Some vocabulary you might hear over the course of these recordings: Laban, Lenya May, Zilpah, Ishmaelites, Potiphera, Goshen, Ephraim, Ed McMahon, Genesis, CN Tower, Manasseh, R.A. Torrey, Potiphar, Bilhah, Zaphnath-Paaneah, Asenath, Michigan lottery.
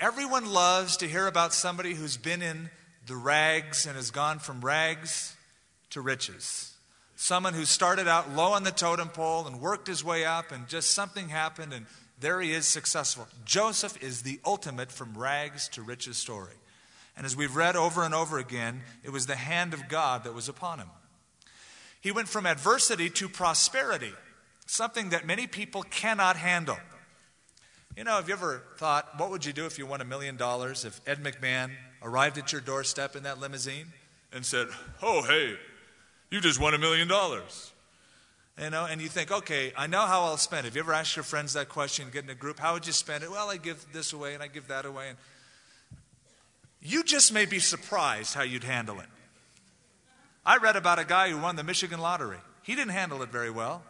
Everyone loves to hear about somebody who's been in the rags and has gone from rags to riches. Someone who started out low on the totem pole and worked his way up and just something happened and there he is successful. Joseph is the ultimate from rags to riches story. And as we've read over and over again, it was the hand of God that was upon him. He went from adversity to prosperity, something that many people cannot handle. You know, have you ever thought, what would you do if you won $1 million if Ed McMahon arrived at your doorstep in that limousine and said, oh, hey, you just won $1 million. You know, and you think, okay, I know how I'll spend it. Have you ever asked your friends that question, get in a group, how would you spend it? Well, I give this away and I give that away. And you just may be surprised how you'd handle it. I read about a guy who won the Michigan lottery. He didn't handle it very well.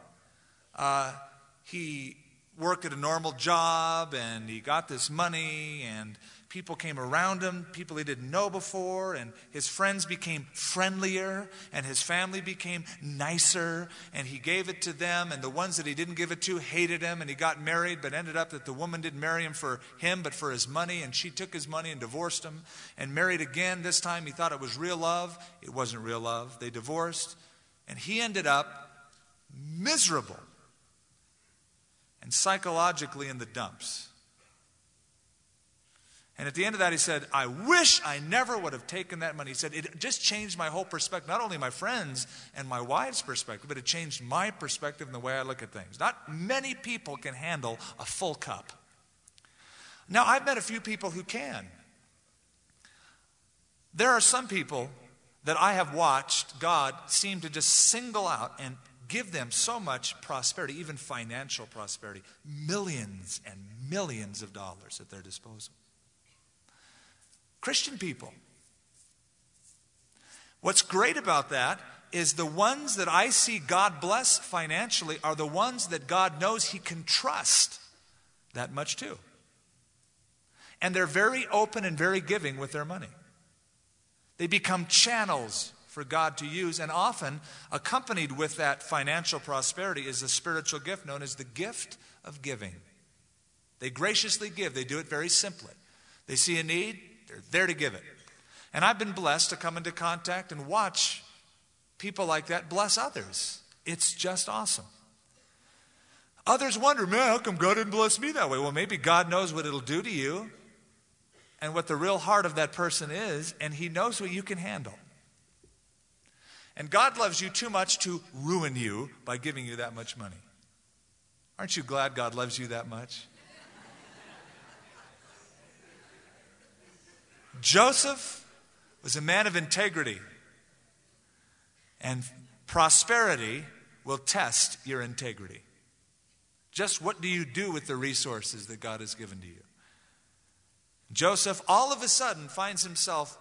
He worked at a normal job and he got this money and people came around him, people he didn't know before, and his friends became friendlier, and his family became nicer, and he gave it to them, and the ones that he didn't give it to hated him, and he got married, but ended up that the woman didn't marry him, but for his money, and she took his money and divorced him, and married again. This time he thought it was real love. It wasn't real love. They divorced, and he ended up miserable and psychologically in the dumps. And at the end of that, he said, I wish I never would have taken that money. He said, it just changed my whole perspective, not only my friends and my wife's perspective, but it changed my perspective and the way I look at things. Not many people can handle a full cup. Now, I've met a few people who can. There are some people that I have watched God seem to just single out and give them so much prosperity, even financial prosperity, millions and millions of dollars at their disposal. Christian people. What's great about that is the ones that I see God bless financially are the ones that God knows He can trust that much too. And they're very open and very giving with their money. They become channels for God to use, and often accompanied with that financial prosperity is a spiritual gift known as the gift of giving. They graciously give. They do it very simply. They see a need. They're there to give it. And I've been blessed to come into contact and watch people like that bless others. It's just awesome. Others wonder, man, how come God didn't bless me that way? Well, maybe God knows what it'll do to you and what the real heart of that person is, and He knows what you can handle. And God loves you too much to ruin you by giving you that much money. Aren't you glad God loves you that much? Joseph was a man of integrity, and prosperity will test your integrity. Just what do you do with the resources that God has given to you? Joseph all of a sudden finds himself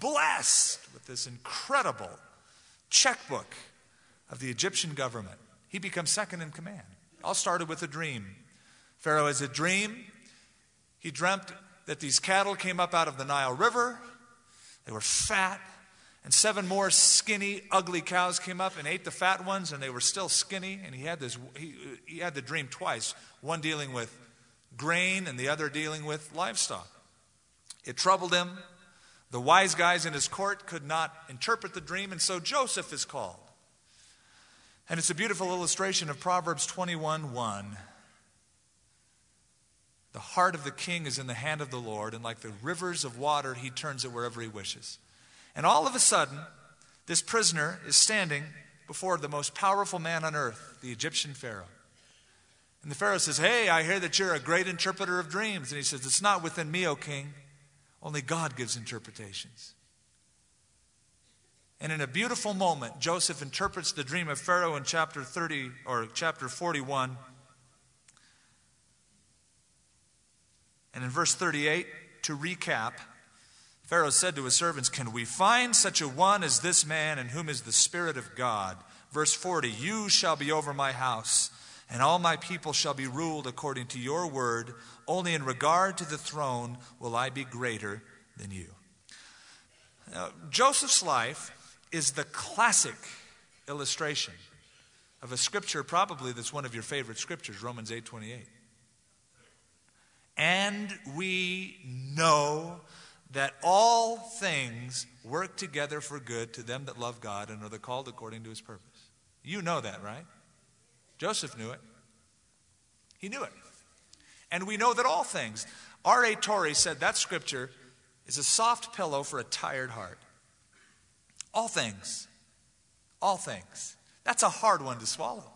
blessed with this incredible checkbook of the Egyptian government. He becomes second in command. It all started with a dream. Pharaoh has a dream. He dreamt that these cattle came up out of the Nile River. They were fat. And 7 more skinny, ugly cows came up and ate the fat ones, and they were still skinny. And he had the dream twice, one dealing with grain and the other dealing with livestock. It troubled him. The wise guys in his court could not interpret the dream, and so Joseph is called. And it's a beautiful illustration of Proverbs 21:1. The heart of the king is in the hand of the Lord, and like the rivers of water, He turns it wherever He wishes. And all of a sudden, this prisoner is standing before the most powerful man on earth, the Egyptian Pharaoh. And the Pharaoh says, hey, I hear that you're a great interpreter of dreams. And he says, it's not within me, O king. Only God gives interpretations. And in a beautiful moment, Joseph interprets the dream of Pharaoh in chapter 41. And in verse 38, to recap, Pharaoh said to his servants, can we find such a one as this man in whom is the Spirit of God? Verse 40, you shall be over my house, and all my people shall be ruled according to your word. Only in regard to the throne will I be greater than you. Now, Joseph's life is the classic illustration of a scripture probably that's one of your favorite scriptures, Romans 8:28. And we know that all things work together for good to them that love God and are the called according to his purpose. You know that, right? Joseph knew it. He knew it. And we know that all things. R.A. Torrey said that scripture is a soft pillow for a tired heart. All things. All things. That's a hard one to swallow.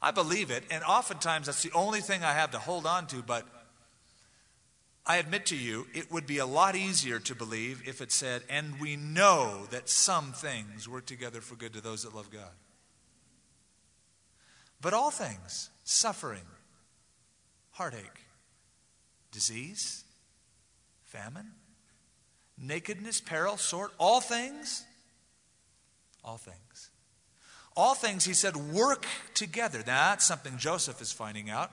I believe it, and oftentimes that's the only thing I have to hold on to, but I admit to you, it would be a lot easier to believe if it said, and we know that some things work together for good to those that love God. But all things, suffering, heartache, disease, famine, nakedness, peril, sword, all things, all things. All things, he said, work together. Now, that's something Joseph is finding out.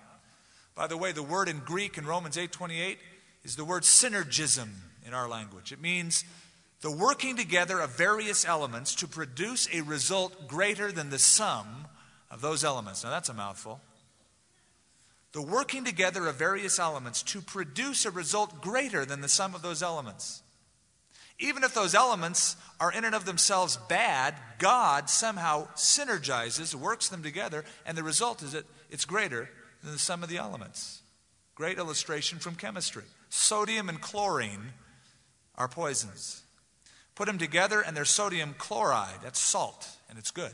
By the way, the word in Greek in Romans 8:28 is the word synergism in our language. It means the working together of various elements to produce a result greater than the sum of those elements. Now, that's a mouthful. The working together of various elements to produce a result greater than the sum of those elements. Even if those elements are in and of themselves bad, God somehow synergizes, works them together, and the result is that it's greater than the sum of the elements. Great illustration from chemistry. Sodium and chlorine are poisons. Put them together and there's sodium chloride. That's salt, and it's good.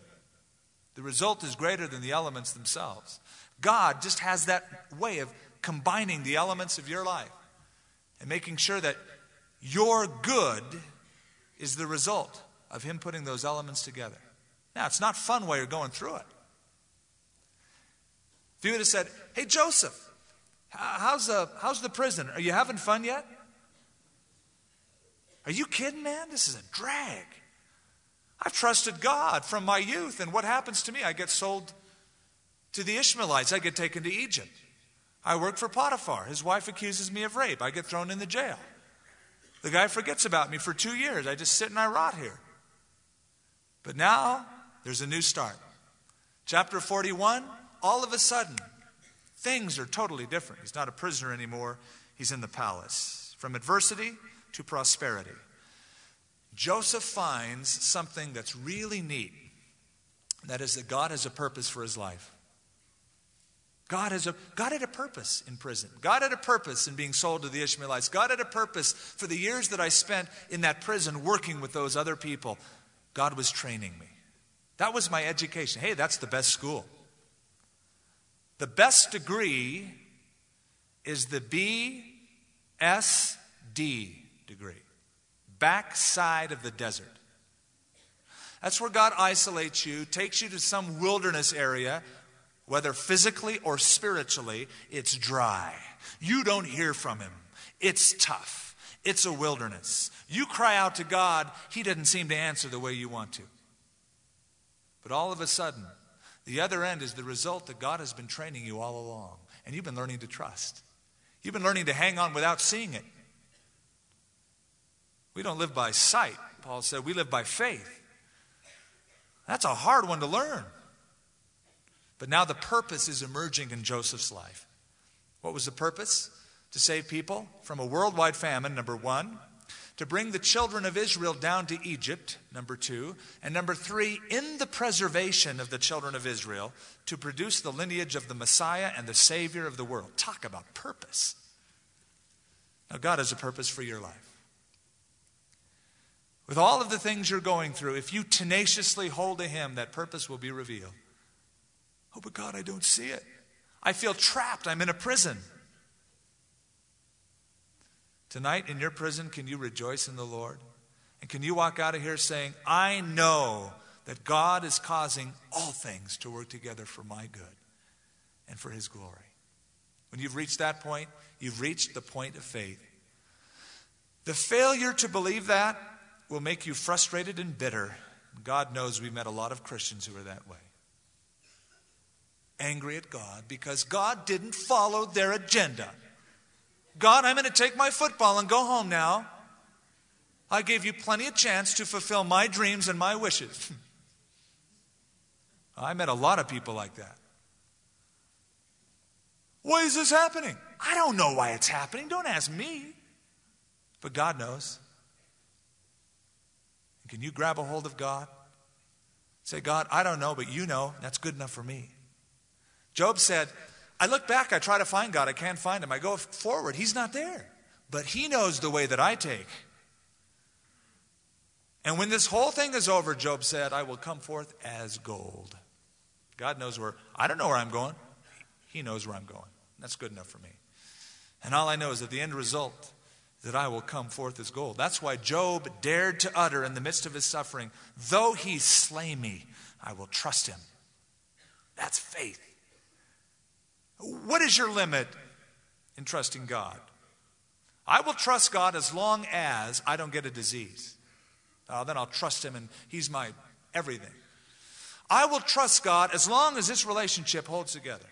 The result is greater than the elements themselves. God just has that way of combining the elements of your life and making sure that your good is the result of him putting those elements together. Now, it's not fun while you're going through it. If you would have said, hey, Joseph, how's the prison? Are you having fun yet? Are you kidding, man? This is a drag. I've trusted God from my youth, and what happens to me? I get sold to the Ishmaelites. I get taken to Egypt. I work for Potiphar. His wife accuses me of rape. I get thrown in the jail. The guy forgets about me for 2 years. I just sit and I rot here. But now, there's a new start. Chapter 41, all of a sudden, things are totally different. He's not a prisoner anymore. He's in the palace. From adversity to prosperity. Joseph finds something that's really neat. That is that God has a purpose for his life. God had a purpose in prison. God had a purpose in being sold to the Ishmaelites. God had a purpose for the years that I spent in that prison working with those other people. God was training me. That was my education. Hey, that's the best school. The best degree is the BSD degree. Backside of the desert. That's where God isolates you, takes you to some wilderness area. Whether physically or spiritually, it's dry. You don't hear from him. It's tough. It's a wilderness. You cry out to God, he doesn't seem to answer the way you want to. But all of a sudden, the other end is the result that God has been training you all along. And you've been learning to trust. You've been learning to hang on without seeing it. We don't live by sight, Paul said. We live by faith. That's a hard one to learn. But now the purpose is emerging in Joseph's life. What was the purpose? To save people from a worldwide famine, number one. To bring the children of Israel down to Egypt, number two. And number three, in the preservation of the children of Israel, to produce the lineage of the Messiah and the Savior of the world. Talk about purpose. Now God has a purpose for your life. With all of the things you're going through, if you tenaciously hold to him, that purpose will be revealed. Oh, but God, I don't see it. I feel trapped. I'm in a prison. Tonight in your prison, can you rejoice in the Lord? And can you walk out of here saying, I know that God is causing all things to work together for my good and for his glory. When you've reached that point, you've reached the point of faith. The failure to believe that will make you frustrated and bitter. God knows we've met a lot of Christians who are that way. Angry at God because God didn't follow their agenda. God, I'm going to take my football and go home now. I gave you plenty of chance to fulfill my dreams and my wishes. I met a lot of people like that. Why is this happening? I don't know why it's happening. Don't ask me. But God knows. Can you grab a hold of God? Say, God, I don't know, but you know. That's good enough for me. Job said, I look back, I try to find God. I can't find him. I go forward. He's not there. But he knows the way that I take. And when this whole thing is over, Job said, I will come forth as gold. God knows where. I don't know where I'm going. He knows where I'm going. That's good enough for me. And all I know is that the end result that I will come forth as gold. That's why Job dared to utter in the midst of his suffering, though he slay me, I will trust him. That's faith. What is your limit in trusting God? I will trust God as long as I don't get a disease. Then I'll trust him and he's my everything. I will trust God as long as this relationship holds together.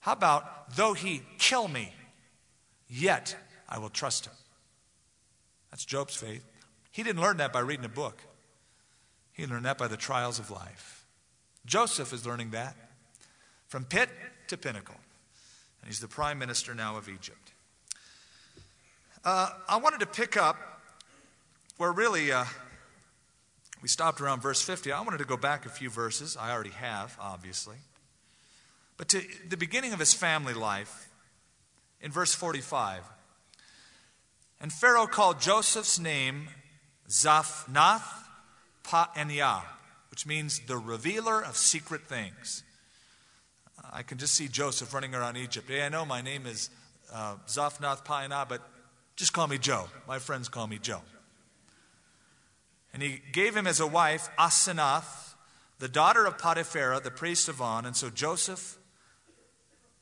How about, though he kill me, yet I will trust him. That's Job's faith. He didn't learn that by reading a book. He learned that by the trials of life. Joseph is learning that from pit to pinnacle. And he's the prime minister now of Egypt. I wanted to pick up where really we stopped around verse 50. I wanted to go back a few verses. I already have, obviously. But to the beginning of his family life, in verse 45, and Pharaoh called Joseph's name Zaphnath-Paaneah, which means the revealer of secret things. I can just see Joseph running around Egypt. Hey, I know my name is Zaphnath-Paaneah, but just call me Joe. My friends call me Joe. And he gave him as a wife Asenath, the daughter of Potiphera, the priest of On. And so Joseph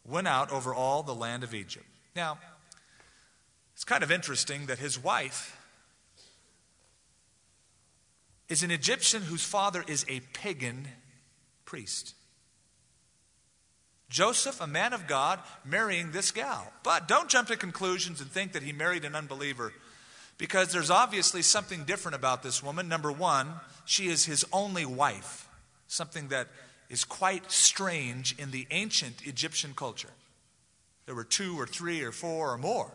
went out over all the land of Egypt. Now, it's kind of interesting that his wife is an Egyptian whose father is a pagan priest. Joseph, a man of God, marrying this gal. But don't jump to conclusions and think that he married an unbeliever, because there's obviously something different about this woman. Number one, she is his only wife, something that is quite strange in the ancient Egyptian culture. There were two or three or four or more.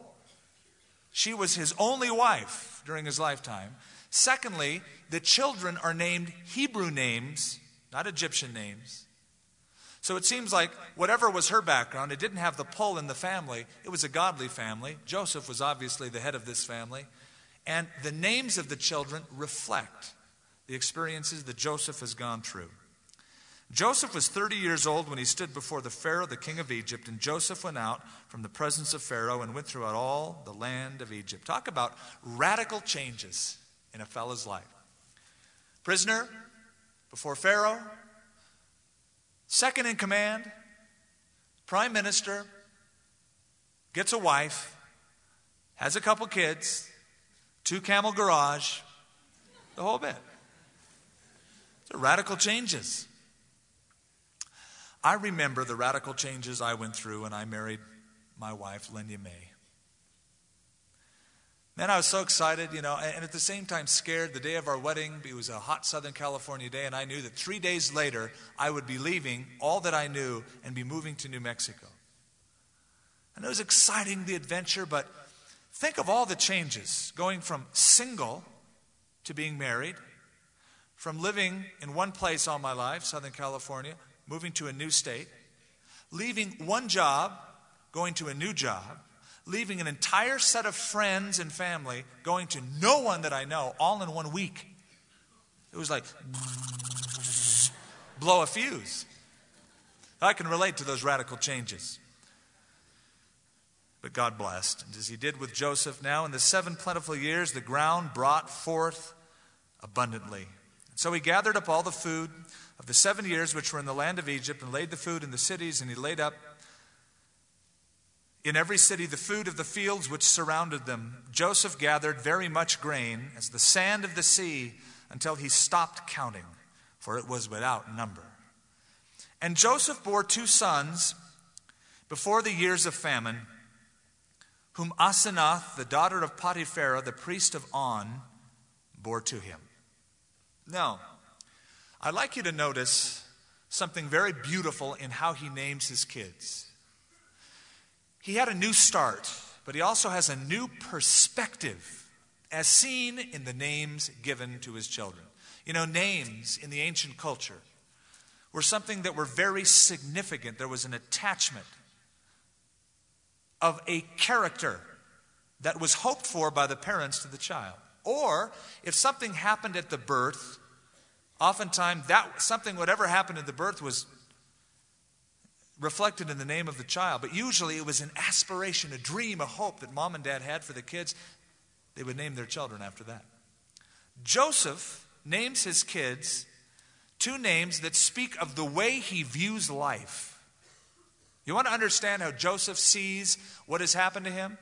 She was his only wife during his lifetime. Secondly, the children are named Hebrew names, not Egyptian names. So it seems like whatever was her background, it didn't have the pull in the family. It was a godly family. Joseph was obviously the head of this family. And the names of the children reflect the experiences that Joseph has gone through. Joseph was 30 years old when he stood before the Pharaoh, the king of Egypt, and Joseph went out from the presence of Pharaoh and went throughout all the land of Egypt. Talk about radical changes in a fellow's life. Prisoner before Pharaoh, second in command, prime minister, gets a wife, has a couple kids, two camel garage, the whole bit. It's radical changes. I remember the radical changes I went through when I married my wife, Lenya May. Man, I was so excited, and at the same time scared. The day of our wedding, it was a hot Southern California day, and I knew that 3 days later, I would be leaving all that I knew and be moving to New Mexico. And it was exciting, the adventure, but think of all the changes, going from single to being married, from living in one place all my life, Southern California, moving to a new state, leaving one job, going to a new job, leaving an entire set of friends and family, going to no one that I know, all in 1 week. It was like, blow a fuse. I can relate to those radical changes. But God blessed. And as he did with Joseph now, in the 7 plentiful years, the ground brought forth abundantly. And so he gathered up all the food of the 7 years which were in the land of Egypt, and laid the food in the cities, and he laid up in every city the food of the fields which surrounded them. Joseph gathered very much grain, as the sand of the sea, until he stopped counting, for it was without number. And Joseph bore 2 sons before the years of famine, whom Asenath, the daughter of Potiphera, the priest of On, bore to him. Now, I'd like you to notice something very beautiful in how he names his kids. He had a new start, but he also has a new perspective, as seen in the names given to his children. You know, names in the ancient culture were something that were very significant. There was an attachment of a character that was hoped for by the parents to the child. Or if something happened at the birth, oftentimes that something, whatever happened at the birth, was reflected in the name of the child. But usually it was an aspiration, a dream, a hope that mom and dad had for the kids. They would name their children after that. Joseph names his kids two names that speak of the way he views life. You want to understand how Joseph sees what has happened to him?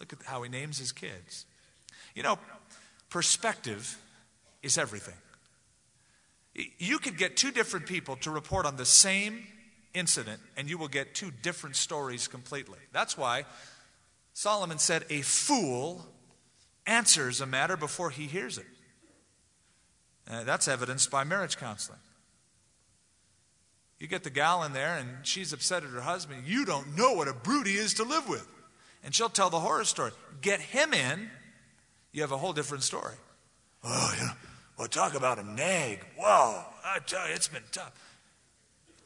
Look at how he names his kids. You know, perspective is everything. You could get two different people to report on the same incident, and you will get two different stories completely. That's why Solomon said, a fool answers a matter before he hears it. That's evidenced by marriage counseling. You get the gal in there, and she's upset at her husband. You don't know what a brute he is to live with. And she'll tell the horror story. Get him in, you have a whole different story. Oh, yeah. Well, talk about a nag. Whoa, I tell you, it's been tough.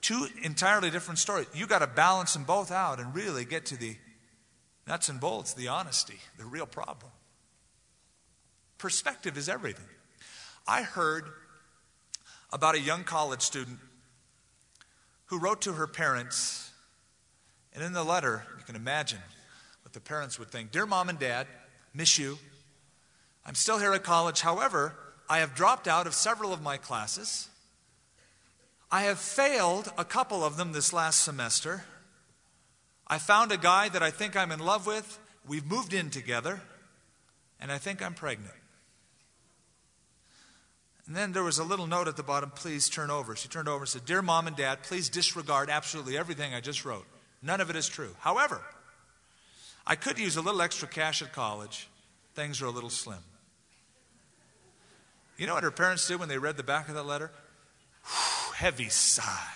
Two entirely different stories. You got to balance them both out and really get to the nuts and bolts, the honesty, the real problem. Perspective is everything. I heard about a young college student who wrote to her parents, and in the letter, you can imagine what the parents would think. Dear Mom and Dad, miss you. I'm still here at college. However, I have dropped out of several of my classes. I have failed a couple of them this last semester. I found a guy that I think I'm in love with. We've moved in together, and I think I'm pregnant. And then there was a little note at the bottom, please turn over. She turned over and said, Dear Mom and Dad, please disregard absolutely everything I just wrote. None of it is true. However, I could use a little extra cash at college. Things are a little slim. You know what her parents did when they read the back of that letter? Heavy sigh.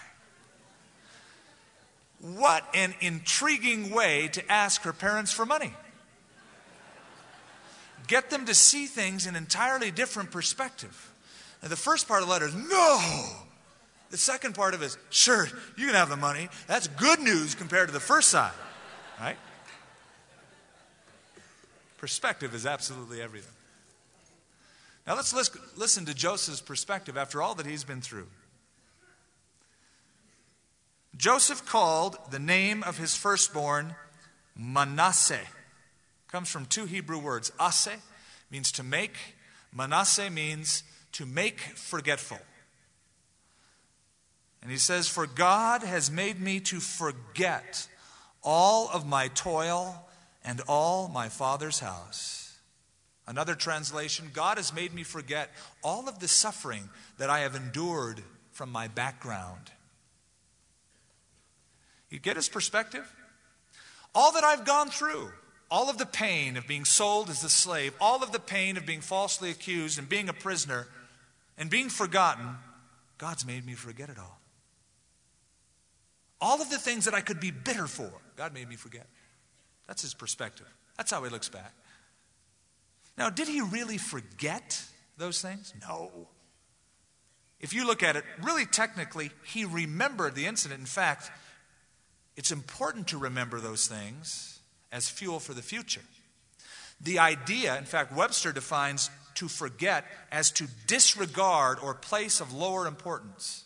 What an intriguing way to ask her parents for money. Get them to see things in an entirely different perspective. And the first part of the letter is, no. The second part of it is, sure, you can have the money. That's good news compared to the first side, right? Perspective is absolutely everything. Now let's listen to Joseph's perspective after all that he's been through. Joseph called the name of his firstborn Manasseh. It comes from two Hebrew words. Aseh means to make. Manasseh means to make forgetful. And he says, For God has made me to forget all of my toil and all my father's house. Another translation, God has made me forget all of the suffering that I have endured from my background. You get his perspective? All that I've gone through. All of the pain of being sold as a slave. All of the pain of being falsely accused and being a prisoner. And being forgotten, God's made me forget it all. All of the things that I could be bitter for, God made me forget. That's his perspective. That's how he looks back. Now, did he really forget those things? No. If you look at it, really technically, he remembered the incident. In fact, it's important to remember those things as fuel for the future. The idea, in fact, Webster defines to forget as to disregard or place of lower importance.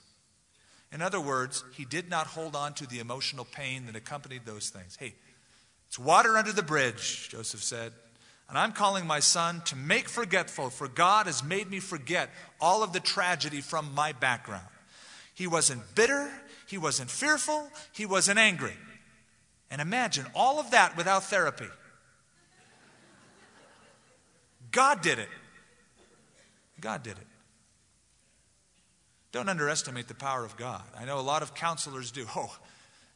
In other words, he did not hold on to the emotional pain that accompanied those things. Hey, it's water under the bridge, Joseph said, and I'm calling my son to make forgetful, for God has made me forget all of the tragedy from my background. He wasn't bitter, he wasn't fearful, he wasn't angry. And imagine all of that without therapy. God did it. God did it. Don't underestimate the power of God. I know a lot of counselors do. Oh,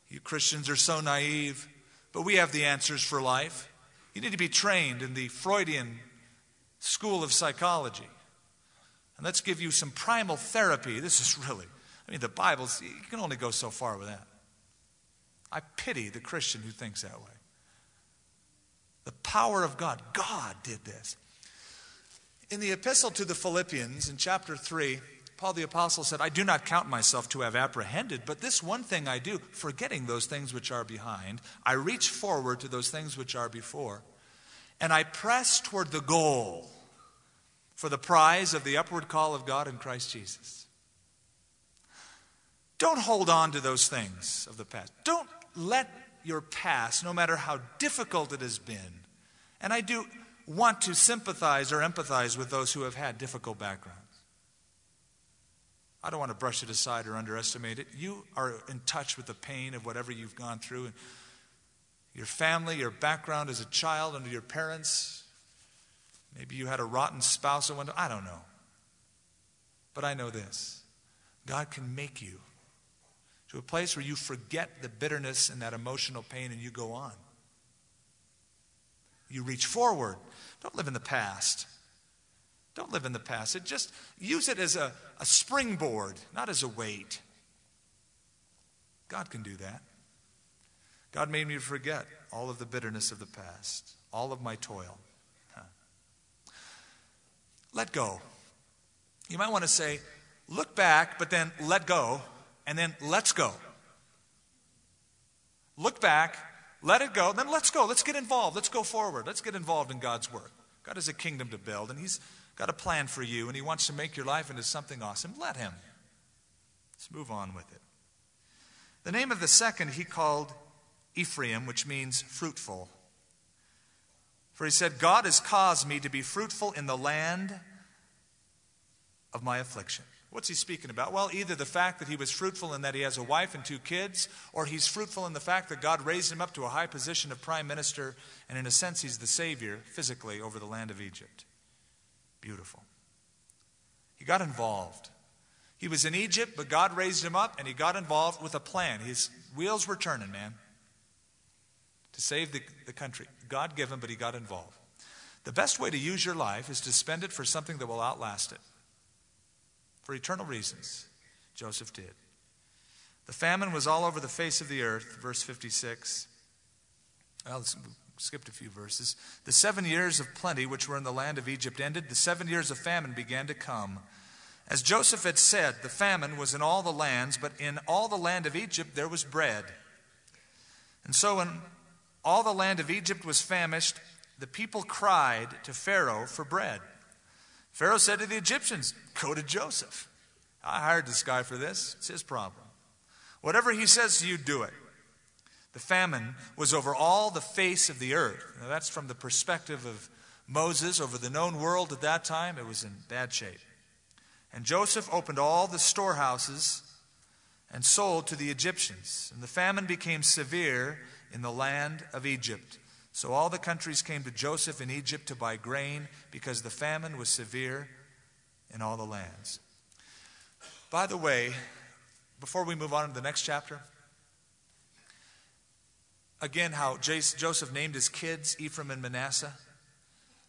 you Christians are so naive, but we have the answers for life. You need to be trained in the Freudian school of psychology. And let's give you some primal therapy. This is really, the Bible's, you can only go so far with that. I pity the Christian who thinks that way. The power of God. God did this. In the epistle to the Philippians, in chapter 3, Paul the Apostle said, I do not count myself to have apprehended, but this one thing I do, forgetting those things which are behind, I reach forward to those things which are before, and I press toward the goal for the prize of the upward call of God in Christ Jesus. Don't hold on to those things of the past. Don't let your past, no matter how difficult it has been, and I do want to sympathize or empathize with those who have had difficult backgrounds. I don't want to brush it aside or underestimate it. You are in touch with the pain of whatever you've gone through. And your family, your background as a child under your parents. Maybe you had a rotten spouse. I don't know. But I know this. God can make you to a place where you forget the bitterness and that emotional pain and you go on. You reach forward. Don't live in the past. Don't live in the past. Just use it as a springboard, not as a weight. God can do that. God made me forget all of the bitterness of the past, all of my toil. Let go. You might want to say, look back, but then let go, and then let's go. Look back. Let it go, then let's go. Let's get involved. Let's go forward. Let's get involved in God's work. God has a kingdom to build, and He's got a plan for you, and He wants to make your life into something awesome. Let Him. Let's move on with it. The name of the second he called Ephraim, which means fruitful. For he said, God has caused me to be fruitful in the land of my affliction. What's he speaking about? Well, either the fact that he was fruitful in that he has a wife and two kids, or he's fruitful in the fact that God raised him up to a high position of prime minister, and in a sense, he's the savior physically over the land of Egypt. Beautiful. He got involved. He was in Egypt, but God raised him up, and he got involved with a plan. His wheels were turning, man, to save the country. God gave him, but he got involved. The best way to use your life is to spend it for something that will outlast it. For eternal reasons, Joseph did. The famine was all over the face of the earth, verse 56. Well, let's skip a few verses. The 7 years of plenty which were in the land of Egypt ended. The 7 years of famine began to come. As Joseph had said, the famine was in all the lands, but in all the land of Egypt there was bread. And so when all the land of Egypt was famished, the people cried to Pharaoh for bread. Pharaoh said to the Egyptians, go to Joseph. I hired this guy for this. It's his problem. Whatever he says to you, do it. The famine was over all the face of the earth. Now that's from the perspective of Moses over the known world at that time. It was in bad shape. And Joseph opened all the storehouses and sold to the Egyptians. And the famine became severe in the land of Egypt. So all the countries came to Joseph in Egypt to buy grain because the famine was severe in all the lands. By the way, before we move on to the next chapter, again, how Joseph named his kids Ephraim and Manasseh.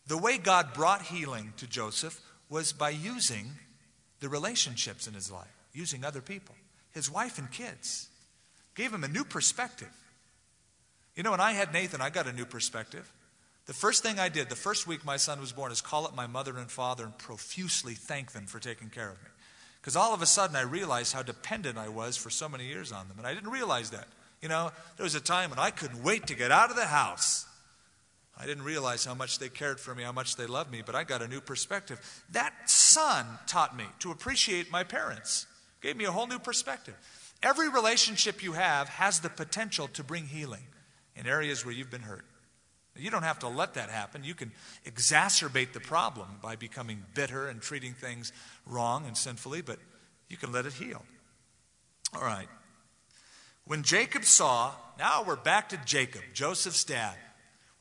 The way God brought healing to Joseph was by using the relationships in his life, using other people. His wife and kids gave him a new perspective. You know, when I had Nathan, I got a new perspective. The first thing I did, the first week my son was born, is call up my mother and father and profusely thank them for taking care of me. Because all of a sudden I realized how dependent I was for so many years on them. And I didn't realize that. You know, there was a time when I couldn't wait to get out of the house. I didn't realize how much they cared for me, how much they loved me, but I got a new perspective. That son taught me to appreciate my parents. Gave me a whole new perspective. Every relationship you have has the potential to bring healing in areas where you've been hurt. You don't have to let that happen. You can exacerbate the problem by becoming bitter and treating things wrong and sinfully, but you can let it heal. All right. When Jacob saw, now we're back to Jacob, Joseph's dad.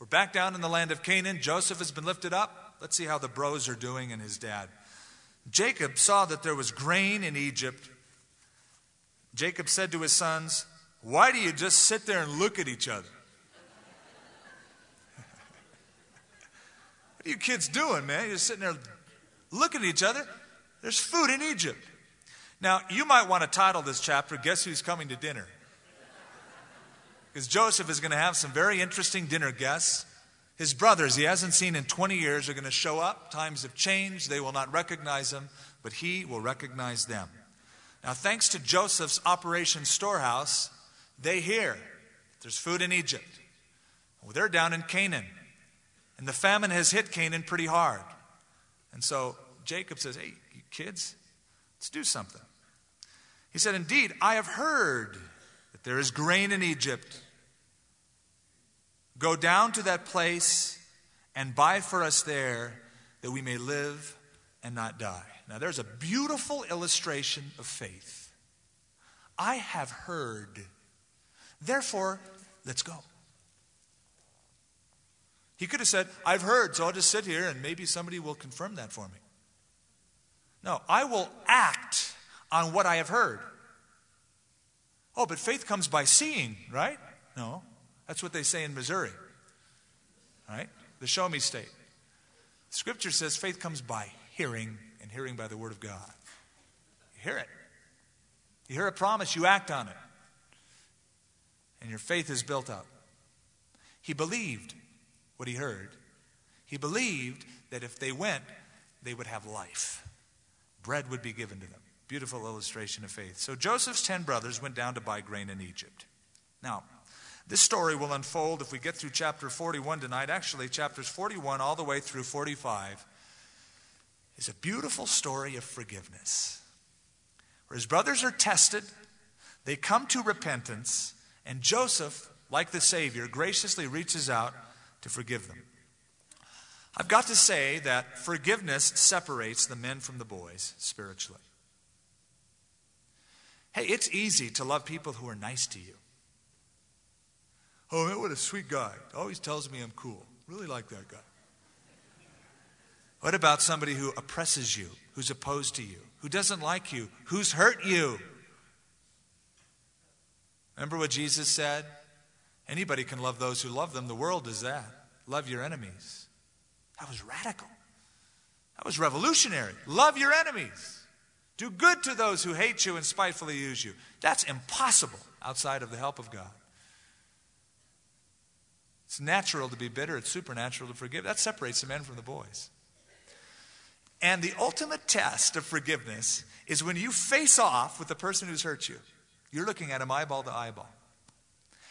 We're back down in the land of Canaan. Joseph has been lifted up. Let's see how the bros are doing and his dad. Jacob saw that there was grain in Egypt. Jacob said to his sons, why do you just sit there and look at each other? What are you kids doing, man? You're sitting there looking at each other. There's food in Egypt. Now, you might want to title this chapter, Guess Who's Coming to Dinner? Because Joseph is going to have some very interesting dinner guests. His brothers he hasn't seen in 20 years are going to show up. Times have changed. They will not recognize him, but he will recognize them. Now, thanks to Joseph's Operation Storehouse, they hear there's food in Egypt. Well, they're down in Canaan, and the famine has hit Canaan pretty hard. And so Jacob says, hey, you kids, let's do something. He said, indeed, I have heard that there is grain in Egypt. Go down to that place and buy for us there that we may live and not die. Now, there's a beautiful illustration of faith. I have heard, therefore, let's go. He could have said, I've heard, so I'll just sit here and maybe somebody will confirm that for me. No, I will act on what I have heard. Oh, but faith comes by seeing, right? No, that's what they say in Missouri, right? The show me state. Scripture says faith comes by hearing, and hearing by the word of God. You hear it. You hear a promise, you act on it. And your faith is built up. He believed what he heard. He believed that if they went, they would have life. Bread would be given to them. Beautiful illustration of faith. So Joseph's 10 brothers went down to buy grain in Egypt. Now, this story will unfold if we get through chapter 41 tonight. Actually, chapters 41 all the way through 45 is a beautiful story of forgiveness, where his brothers are tested, they come to repentance, and Joseph, like the Savior, graciously reaches out to forgive them. I've got to say that forgiveness separates the men from the boys spiritually. Hey, it's easy to love people who are nice to you. Oh, what a sweet guy. Always tells me I'm cool. Really like that guy. What about somebody who oppresses you, who's opposed to you, who doesn't like you, who's hurt you? Remember what Jesus said? Anybody can love those who love them. The world does that. Love your enemies. That was radical. That was revolutionary. Love your enemies. Do good to those who hate you and spitefully use you. That's impossible outside of the help of God. It's natural to be bitter. It's supernatural to forgive. That separates the men from the boys. And the ultimate test of forgiveness is when you face off with the person who's hurt you. You're looking at him eyeball to eyeball.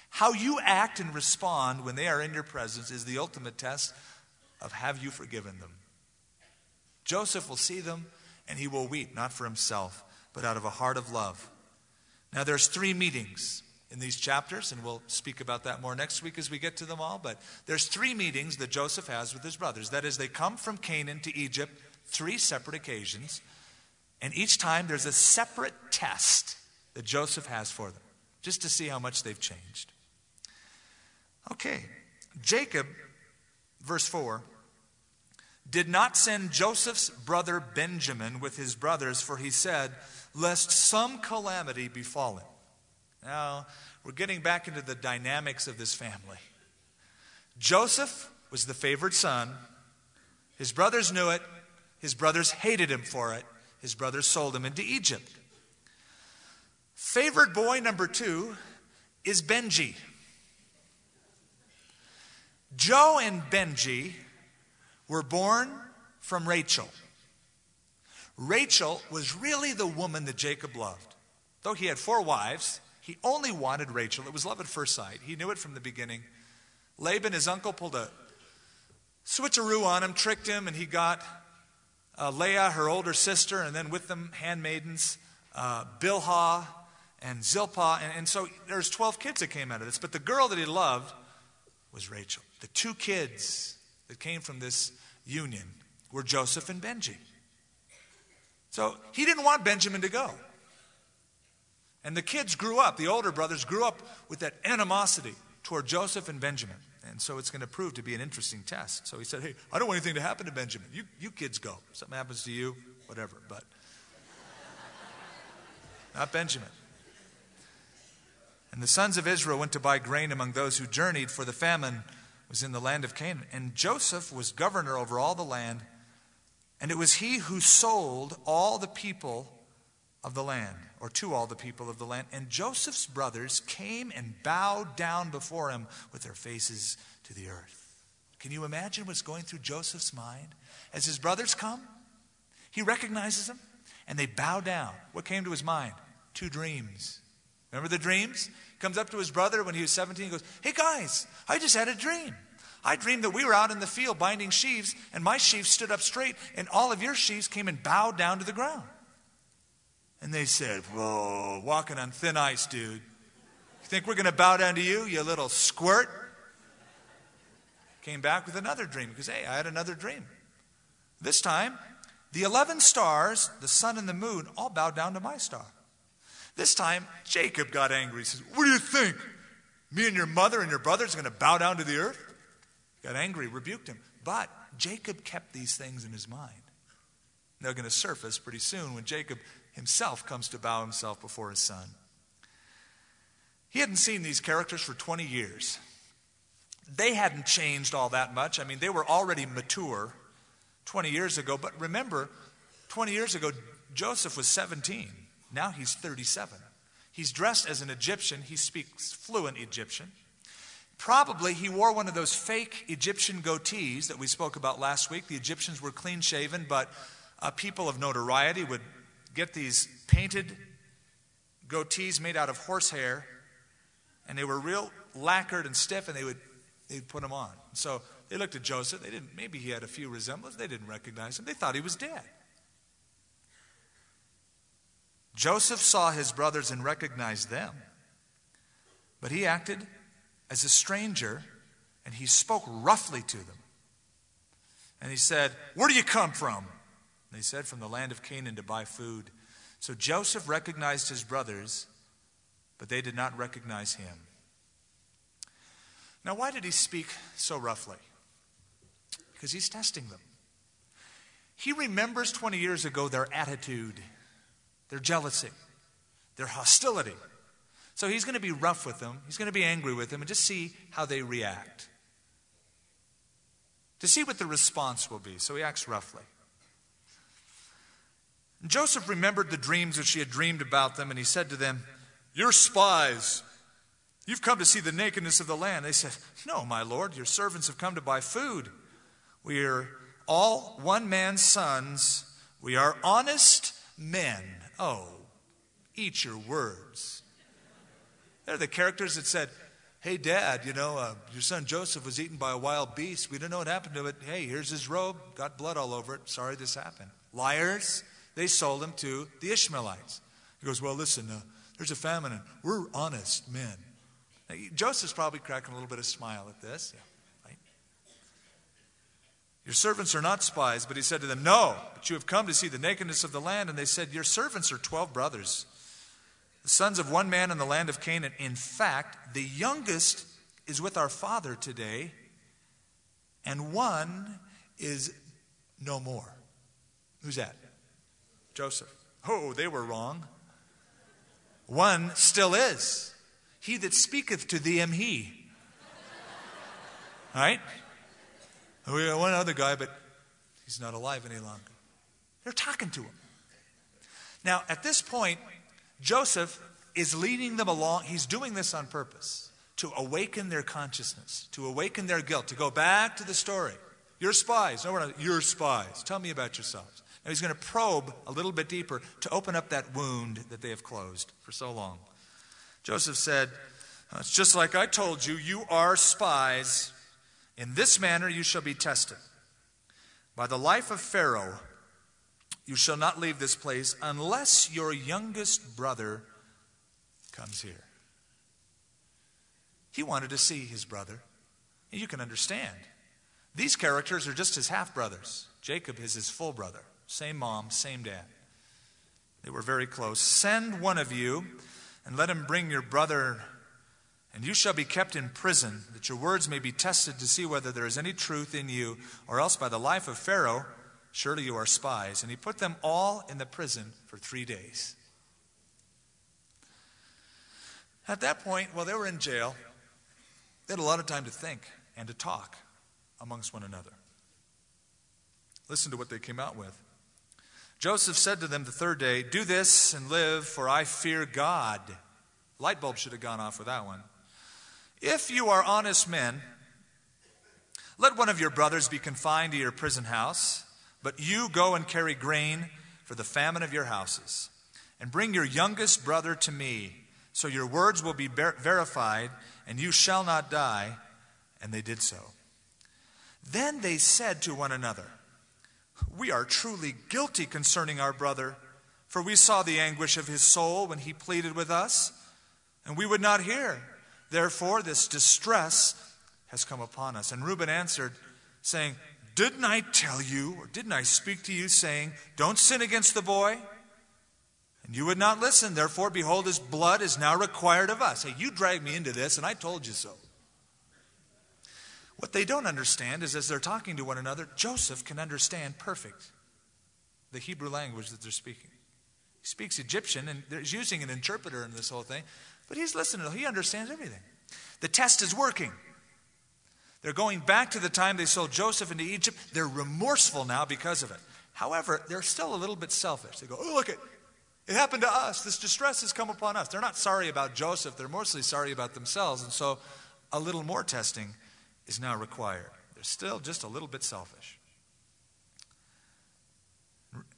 How you act and respond when they are in your presence is the ultimate test of have you forgiven them. Joseph will see them and he will weep, not for himself, but out of a heart of love. Now there's 3 meetings in these chapters, and we'll speak about that more next week as we get to them all, but there's 3 meetings that Joseph has with his brothers. That is, they come from Canaan to Egypt, 3 separate occasions, and each time there's a separate test that Joseph has for them, just to see how much they've changed. Okay, Jacob, verse 4, did not send Joseph's brother Benjamin with his brothers, for he said, lest some calamity befall him. Now, we're getting back into the dynamics of this family. Joseph was the favored son. His brothers knew it. His brothers hated him for it. His brothers sold him into Egypt. Favorite boy number 2 is Benji. Joe and Benji were born from Rachel. Rachel was really the woman that Jacob loved. Though he had 4 wives, he only wanted Rachel. It was love at first sight. He knew it from the beginning. Laban, his uncle, pulled a switcheroo on him, tricked him, and he got Leah, her older sister, and then with them handmaidens, Bilhah and Zilpah. And so there's 12 kids that came out of this. But the girl that he loved was Rachel. The 2 kids that came from this union were Joseph and Benji. So he didn't want Benjamin to go. And the kids grew up, the older brothers grew up with that animosity toward Joseph and Benjamin. And so it's going to prove to be an interesting test. So he said, hey, I don't want anything to happen to Benjamin. You kids go. If something happens to you, whatever. But not Benjamin. And the sons of Israel went to buy grain among those who journeyed, for the famine was in the land of Canaan. And Joseph was governor over all the land, and it was he who sold all the people of the land, or to all the people of the land. And Joseph's brothers came and bowed down before him with their faces to the earth. Can you imagine what's going through Joseph's mind? As his brothers come, he recognizes them, and they bow down. What came to his mind? Two dreams. Remember the dreams? Comes up to his brother when he was 17 and goes, "Hey guys, I just had a dream. I dreamed that we were out in the field binding sheaves, and my sheaves stood up straight, and all of your sheaves came and bowed down to the ground." And they said, "Whoa, walking on thin ice, dude. You think we're going to bow down to you, you little squirt?" Came back with another dream because, "Hey, I had another dream. This time, the 11 stars, the sun and the moon, all bowed down to my star." This time, Jacob got angry. He says, "What do you think? Me and your mother and your brothers are going to bow down to the earth?" Got angry, rebuked him. But Jacob kept these things in his mind. They're going to surface pretty soon when Jacob himself comes to bow himself before his son. He hadn't seen these characters for 20 years. They hadn't changed all that much. I mean, they were already mature 20 years ago. But remember, 20 years ago, Joseph was 17. Now he's 37. He's dressed as an Egyptian. He speaks fluent Egyptian. Probably he wore one of those fake Egyptian goatees that we spoke about last week. The Egyptians were clean-shaven, but people of notoriety would get these painted goatees made out of horsehair, and they were real lacquered and stiff, and they'd put them on. So they looked at Joseph. They didn't. Maybe he had a few resemblances. They didn't recognize him. They thought he was dead. Joseph saw his brothers and recognized them, but he acted as a stranger, and he spoke roughly to them. And he said, "Where do you come from?" And they said, "From the land of Canaan to buy food." So Joseph recognized his brothers, but they did not recognize him. Now, why did he speak so roughly? Because he's testing them. He remembers 20 years ago their attitude, their jealousy, their hostility. So he's going to be rough with them. He's going to be angry with them and just see how they react, to see what the response will be. So he acts roughly. And Joseph remembered the dreams which he had dreamed about them, and he said to them, "You're spies. You've come to see the nakedness of the land." They said, "No, my lord, your servants have come to buy food. We are all one man's sons. We are honest men." Oh, eat your words. They're the characters that said, "Hey, Dad, your son Joseph was eaten by a wild beast. We don't know what happened to it. Hey, here's his robe. Got blood all over it. Sorry this happened." Liars. They sold him to the Ishmaelites. He goes, "Well, listen, there's a famine, and we're honest men." Now, Joseph's probably cracking a little bit of smile at this. Yeah, right? "Your servants are not spies," but he said to them, "No, but you have come to see the nakedness of the land." And they said, "Your servants are 12 brothers, the sons of one man in the land of Canaan. In fact, the youngest is with our father today, and one is no more." Who's that? Joseph. Oh, they were wrong. "One still is. He that speaketh to thee am he." All right? We got one other guy, but he's not alive any longer. They're talking to him. Now, at this point, Joseph is leading them along. He's doing this on purpose to awaken their consciousness, to awaken their guilt, to go back to the story. "You're spies." No, we're not. "You're spies. Tell me about yourselves." Now, he's going to probe a little bit deeper to open up that wound that they have closed for so long. Joseph said, "It's just like I told you, you are spies. In this manner you shall be tested. By the life of Pharaoh, you shall not leave this place unless your youngest brother comes here." He wanted to see his brother. And you can understand. These characters are just his half-brothers. Jacob is his full brother. Same mom, same dad. They were very close. "Send one of you and let him bring your brother, and you shall be kept in prison, that your words may be tested to see whether there is any truth in you, or else by the life of Pharaoh, surely you are spies." And he put them all in the prison for 3 days. At that point, while they were in jail, they had a lot of time to think and to talk amongst one another. Listen to what they came out with. Joseph said to them the third day, "Do this and live, for I fear God." Light bulb should have gone off with that one. "If you are honest men, Let one of your brothers be confined to your prison house, but you go and carry grain for the famine of your houses. And bring your youngest brother to me, so your words will be verified, and you shall not die. And they did so. Then they said to one another, we are truly guilty concerning our brother, for we saw the anguish of his soul when he pleaded with us, and we would not hear. Therefore, this distress has come upon us. And Reuben answered, saying, didn't I tell you, or didn't I speak to you, saying, don't sin against the boy? And you would not listen. Therefore, behold, his blood is now required of us. Hey, you dragged me into this, and I told you so. What they don't understand is as they're talking to one another, Joseph can understand perfect the Hebrew language that they're speaking. He speaks Egyptian, and he's using an interpreter in this whole thing, but he's listening. He understands everything. The test is working. They're going back to the time they sold Joseph into Egypt. They're remorseful now because of it. However, they're still a little bit selfish. They go, oh, look, it happened to us. This distress has come upon us. They're not sorry about Joseph. They're mostly sorry about themselves, and so a little more testing is now required. They're still just a little bit selfish.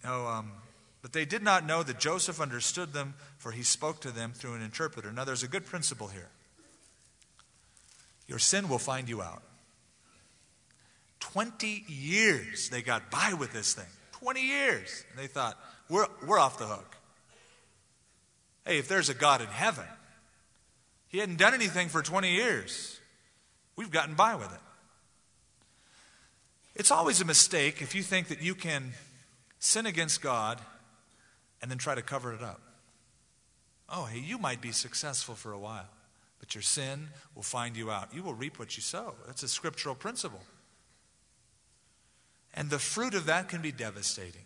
But they did not know that Joseph understood them, for he spoke to them through an interpreter. Now, there's a good principle here. Your sin will find you out. 20 years they got by with this thing. 20 years. And they thought, we're off the hook. Hey, if there's a God in heaven, he hadn't done anything for 20 years. We've gotten by with it. It's always a mistake if you think that you can sin against God and then try to cover it up. Oh, hey, you might be successful for a while, but your sin will find you out. You will reap what you sow. That's a scriptural principle. And the fruit of that can be devastating.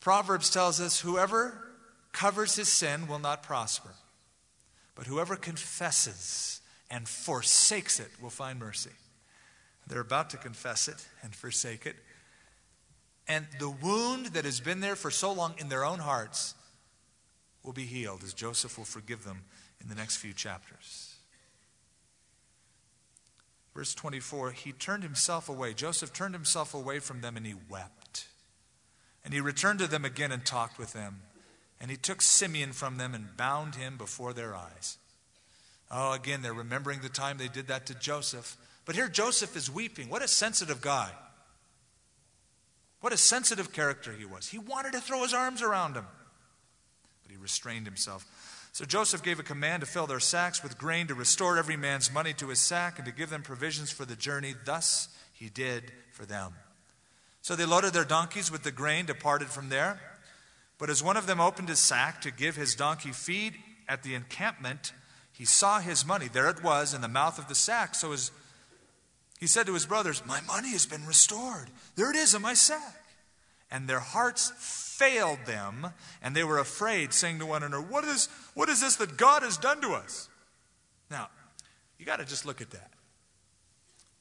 Proverbs tells us, whoever covers his sin will not prosper, but whoever confesses and forsakes it will find mercy. They're about to confess it and forsake it. And the wound that has been there for so long in their own hearts will be healed, as Joseph will forgive them in the next few chapters. Verse 24, he turned himself away. Joseph turned himself away from them, and he wept. And he returned to them again and talked with them. And he took Simeon from them and bound him before their eyes. Oh, again, they're remembering the time they did that to Joseph. But here Joseph is weeping. What a sensitive guy. What a sensitive character he was. He wanted to throw his arms around him, but he restrained himself. So Joseph gave a command to fill their sacks with grain, to restore every man's money to his sack, and to give them provisions for the journey. Thus he did for them. So they loaded their donkeys with the grain, departed from there. But as one of them opened his sack to give his donkey feed at the encampment, he saw his money. There it was in the mouth of the sack. So he said to his brothers, my money has been restored. There it is in my sack. And their hearts failed them, and they were afraid, saying to one another, what is this that God has done to us? Now, you got to just look at that.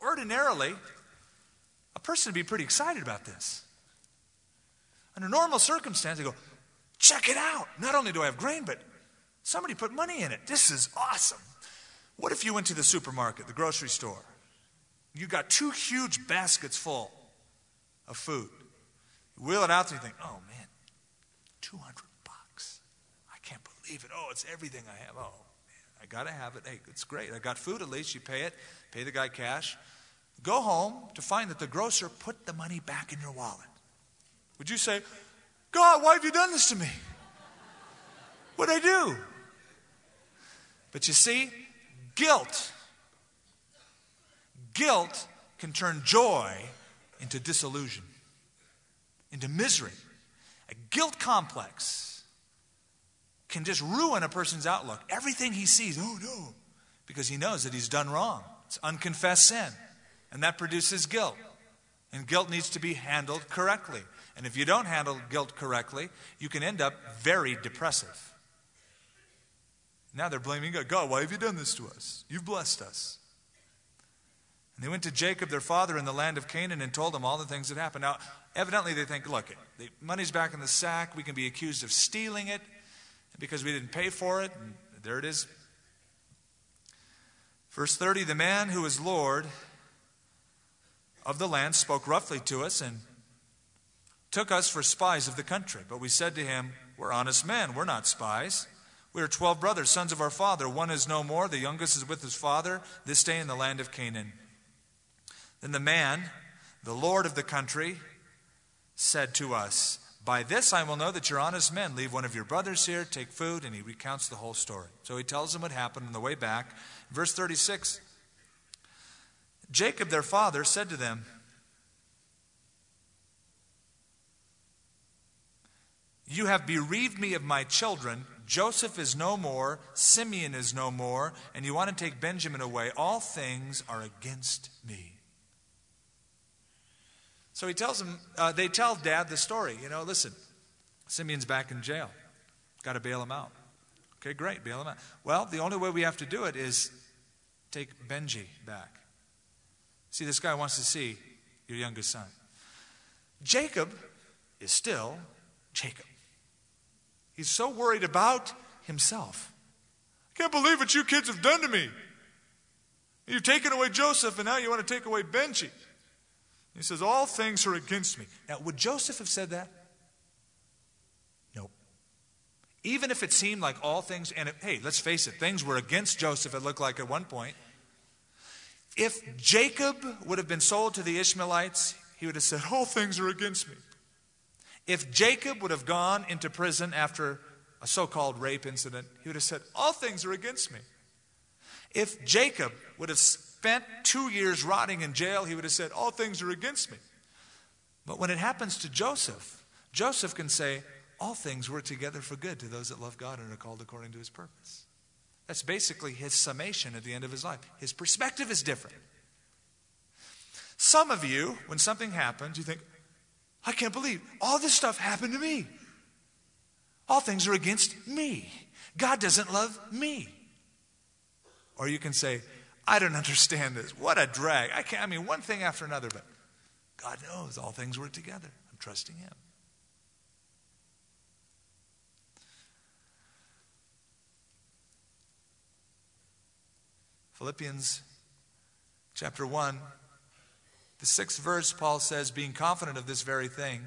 Ordinarily, a person would be pretty excited about this. Under normal circumstances, they go, check it out. Not only do I have grain, but somebody put money in it. This is awesome. What if you went to the supermarket, the grocery store? You got two huge baskets full of food. You wheel it out and you think, oh, man, $200. I can't believe it. Oh, it's everything I have. Oh, man, I got to have it. Hey, it's great. I got food at least. You pay it. Pay the guy cash. Go home to find that the grocer put the money back in your wallet. Would you say, God, why have you done this to me? What'd I do? But you see, guilt can turn joy into disillusion, into misery. A guilt complex can just ruin a person's outlook. Everything he sees, oh no, because he knows that he's done wrong. It's unconfessed sin, and that produces guilt. And guilt needs to be handled correctly. And if you don't handle guilt correctly, you can end up very depressive. Now they're blaming God. God, why have you done this to us? You've blessed us. And they went to Jacob, their father, in the land of Canaan, and told him all the things that happened. Now, evidently they think, look, the money's back in the sack. We can be accused of stealing it because we didn't pay for it. And there it is. Verse 30, the man who is Lord of the land spoke roughly to us and took us for spies of the country. But we said to him, we're honest men, we're not spies. We are 12 brothers, sons of our father. One is no more, the youngest is with his father, this day in the land of Canaan. Then the man, the Lord of the country, said to us, by this I will know that you're honest men. Leave one of your brothers here, take food, and he recounts the whole story. So he tells them what happened on the way back. Verse 36, Jacob, their father, said to them, you have bereaved me of my children. Joseph is no more, Simeon is no more, and you want to take Benjamin away. All things are against me. So he tells them, they tell Dad the story. You know, listen, Simeon's back in jail. Got to bail him out. Okay, great, bail him out. Well, the only way we have to do it is take Benji back. See, this guy wants to see your youngest son. Jacob is still Jacob. He's so worried about himself. I can't believe what you kids have done to me. You've taken away Joseph, and now you want to take away Benji. He says, all things are against me. Now, would Joseph have said that? Nope. Even if it seemed like all things, and hey, let's face it, things were against Joseph, it looked like at one point. If Jacob would have been sold to the Ishmaelites, he would have said, all things are against me. If Jacob would have gone into prison after a so-called rape incident, he would have said, all things are against me. If Jacob would have spent 2 years rotting in jail, he would have said, all things are against me. But when it happens to Joseph, Joseph can say, all things work together for good to those that love God and are called according to his purpose. That's basically his summation at the end of his life. His perspective is different. Some of you, when something happens, you think, I can't believe all this stuff happened to me. All things are against me. God doesn't love me. Or you can say, I don't understand this. What a drag. I mean, one thing after another, but God knows all things work together. I'm trusting him. Philippians chapter 1. The 6th verse, Paul says, being confident of this very thing,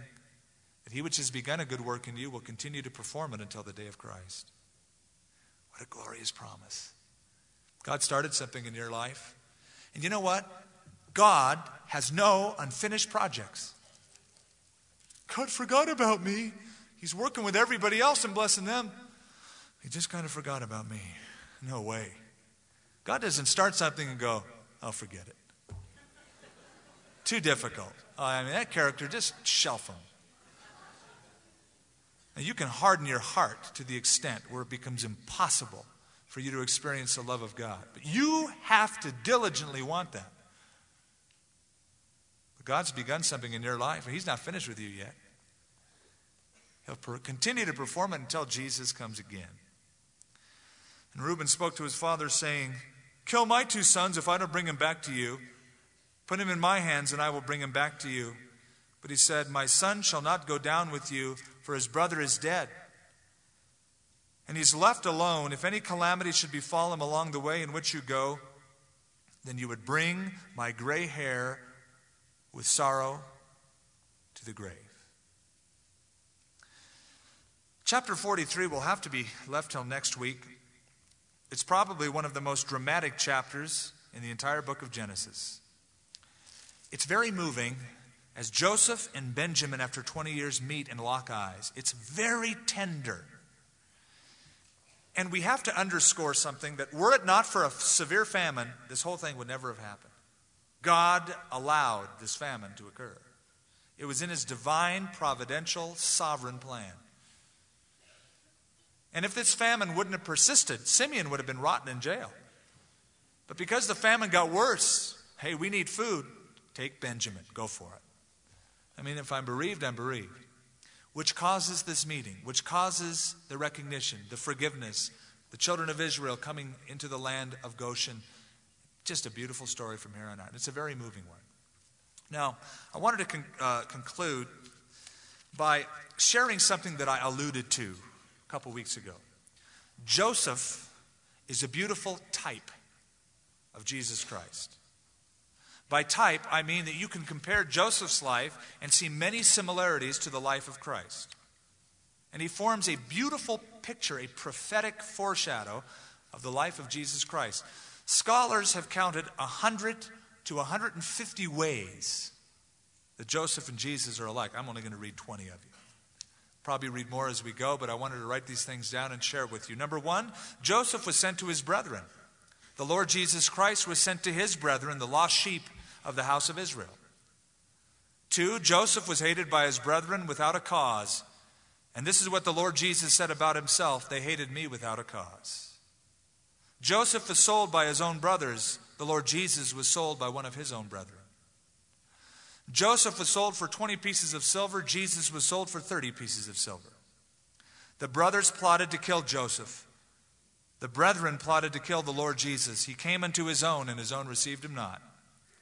that he which has begun a good work in you will continue to perform it until the day of Christ. What a glorious promise. God started something in your life. And you know what? God has no unfinished projects. God forgot about me. He's working with everybody else and blessing them. He just kind of forgot about me. No way. God doesn't start something and go, I'll forget it. Too difficult. I mean, that character, just shelf him. Now, you can harden your heart to the extent where it becomes impossible for you to experience the love of God. But you have to diligently want that. But God's begun something in your life, and he's not finished with you yet. He'll continue to perform it until Jesus comes again. And Reuben spoke to his father, saying, kill my 2 sons if I don't bring them back to you. Put him in my hands, and I will bring him back to you. But he said, my son shall not go down with you, for his brother is dead. And he's left alone. If any calamity should befall him along the way in which you go, then you would bring my gray hair with sorrow to the grave. Chapter 43 will have to be left till next week. It's probably one of the most dramatic chapters in the entire book of Genesis. It's very moving as Joseph and Benjamin, after 20 years, meet and lock eyes. It's very tender. And we have to underscore something, that were it not for a severe famine, this whole thing would never have happened. God allowed this famine to occur. It was in his divine, providential, sovereign plan. And if this famine wouldn't have persisted, Simeon would have been rotten in jail. But because the famine got worse, hey, we need food. Take Benjamin. Go for it. I mean, if I'm bereaved, I'm bereaved. Which causes this meeting, which causes the recognition, the forgiveness, the children of Israel coming into the land of Goshen. Just a beautiful story from here on out. It's a very moving one. Now, I wanted to conclude by sharing something that I alluded to a couple weeks ago. Joseph is a beautiful type of Jesus Christ. By type, I mean that you can compare Joseph's life and see many similarities to the life of Christ. And he forms a beautiful picture, a prophetic foreshadow of the life of Jesus Christ. Scholars have counted 100 to 150 ways that Joseph and Jesus are alike. I'm only going to read 20 of you. Probably read more as we go, but I wanted to write these things down and share with you. Number one, Joseph was sent to his brethren. The Lord Jesus Christ was sent to his brethren, the lost sheep of the house of Israel. 2, Joseph was hated by his brethren without a cause. And this is what the Lord Jesus said about himself: they hated me without a cause. Joseph was sold by his own brothers. The Lord Jesus was sold by one of his own brethren. Joseph was sold for 20 pieces of silver. Jesus was sold for 30 pieces of silver. The brothers plotted to kill Joseph. The brethren plotted to kill the Lord Jesus. He came unto his own, and his own received him not.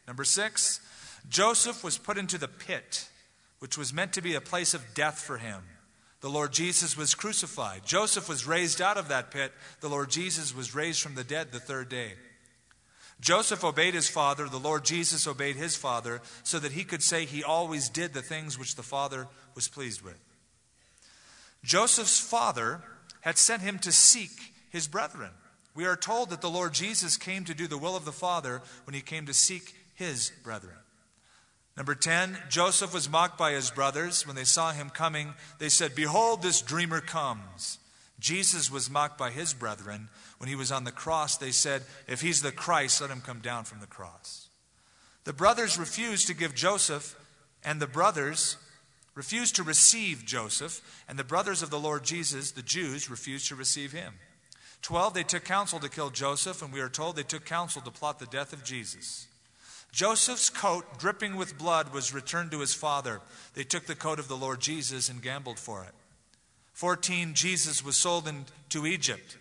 Number 6, Joseph was put into the pit, which was meant to be a place of death for him. The Lord Jesus was crucified. Joseph was raised out of that pit. The Lord Jesus was raised from the dead the third day. Joseph obeyed his father. The Lord Jesus obeyed his father so that he could say he always did the things which the father was pleased with. Joseph's father had sent him to seek his brethren. We are told that the Lord Jesus came to do the will of the Father when he came to seek his brethren. Number 10, Joseph was mocked by his brothers. When they saw him coming, they said, "Behold, this dreamer comes." Jesus was mocked by his brethren. When he was on the cross, they said, "If he's the Christ, let him come down from the cross." The brothers refused to give Joseph, and the brothers refused to receive Joseph, and the brothers of the Lord Jesus, the Jews, refused to receive him. 12, they took counsel to kill Joseph, and we are told they took counsel to plot the death of Jesus. Joseph's coat, dripping with blood, was returned to his father. They took the coat of the Lord Jesus and gambled for it. 14, Jesus was sold into Egypt.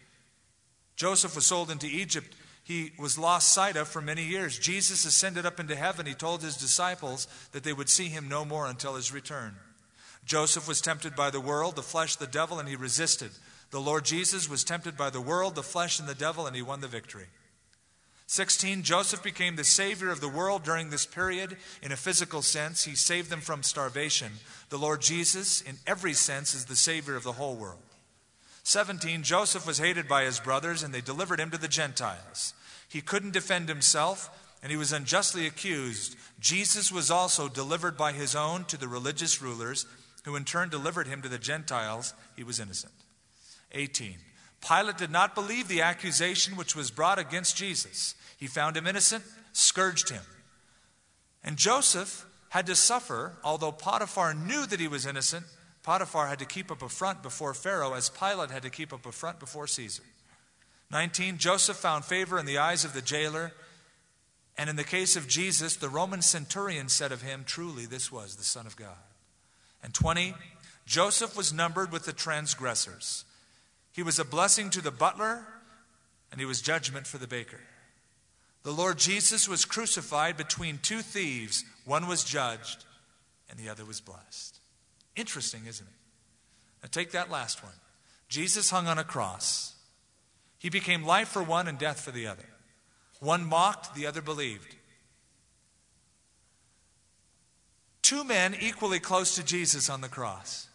Joseph was sold into Egypt. He was lost sight of for many years. Jesus ascended up into heaven. He told his disciples that they would see him no more until his return. Joseph was tempted by the world, the flesh, the devil, and he resisted. The Lord Jesus was tempted by the world, the flesh, and the devil, and he won the victory. 16, Joseph became the savior of the world during this period. In a physical sense, he saved them from starvation. The Lord Jesus, in every sense, is the savior of the whole world. 17, Joseph was hated by his brothers, and they delivered him to the Gentiles. He couldn't defend himself, and he was unjustly accused. Jesus was also delivered by his own to the religious rulers, who in turn delivered him to the Gentiles. He was innocent. 18, Pilate did not believe the accusation which was brought against Jesus. He found him innocent, scourged him. And Joseph had to suffer. Although Potiphar knew that he was innocent, Potiphar had to keep up a front before Pharaoh, as Pilate had to keep up a front before Caesar. 19, Joseph found favor in the eyes of the jailer. And in the case of Jesus, the Roman centurion said of him, "Truly, this was the Son of God." And 20, Joseph was numbered with the transgressors. He was a blessing to the butler, and he was judgment for the baker. The Lord Jesus was crucified between two thieves. One was judged, and the other was blessed. Interesting, isn't it? Now take that last one. Jesus hung on a cross. He became life for one and death for the other. One mocked, the other believed. Two men equally close to Jesus on the cross.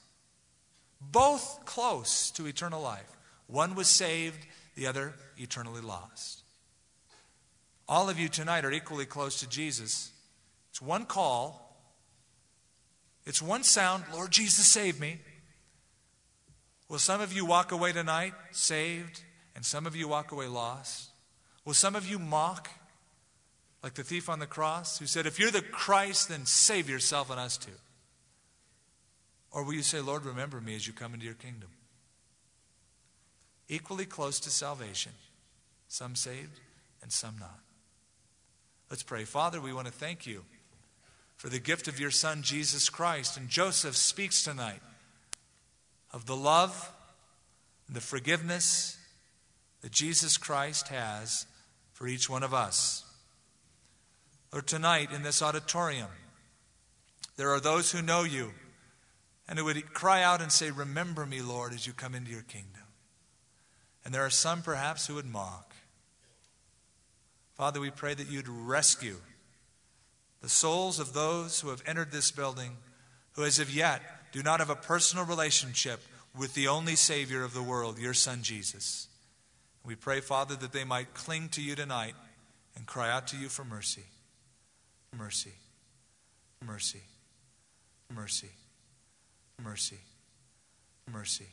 Both close to eternal life. One was saved, the other eternally lost. All of you tonight are equally close to Jesus. It's one call. It's one sound, "Lord Jesus, save me." Will some of you walk away tonight saved, and some of you walk away lost? Will some of you mock, like the thief on the cross who said, "If you're the Christ, then save yourself and us too"? Or will you say, "Lord, remember me as you come into your kingdom"? Equally close to salvation, some saved and some not. Let's pray. Father, we want to thank you for the gift of your Son, Jesus Christ. And Joseph speaks tonight of the love and the forgiveness that Jesus Christ has for each one of us. Lord, tonight in this auditorium, there are those who know you and who would cry out and say, "Remember me, Lord, as you come into your kingdom." And there are some perhaps who would mock. Father, we pray that you'd rescue the souls of those who have entered this building who as of yet do not have a personal relationship with the only Savior of the world, your Son, Jesus. We pray, Father, that they might cling to you tonight and cry out to you for mercy. Mercy. Mercy. Mercy. Mercy. Mercy.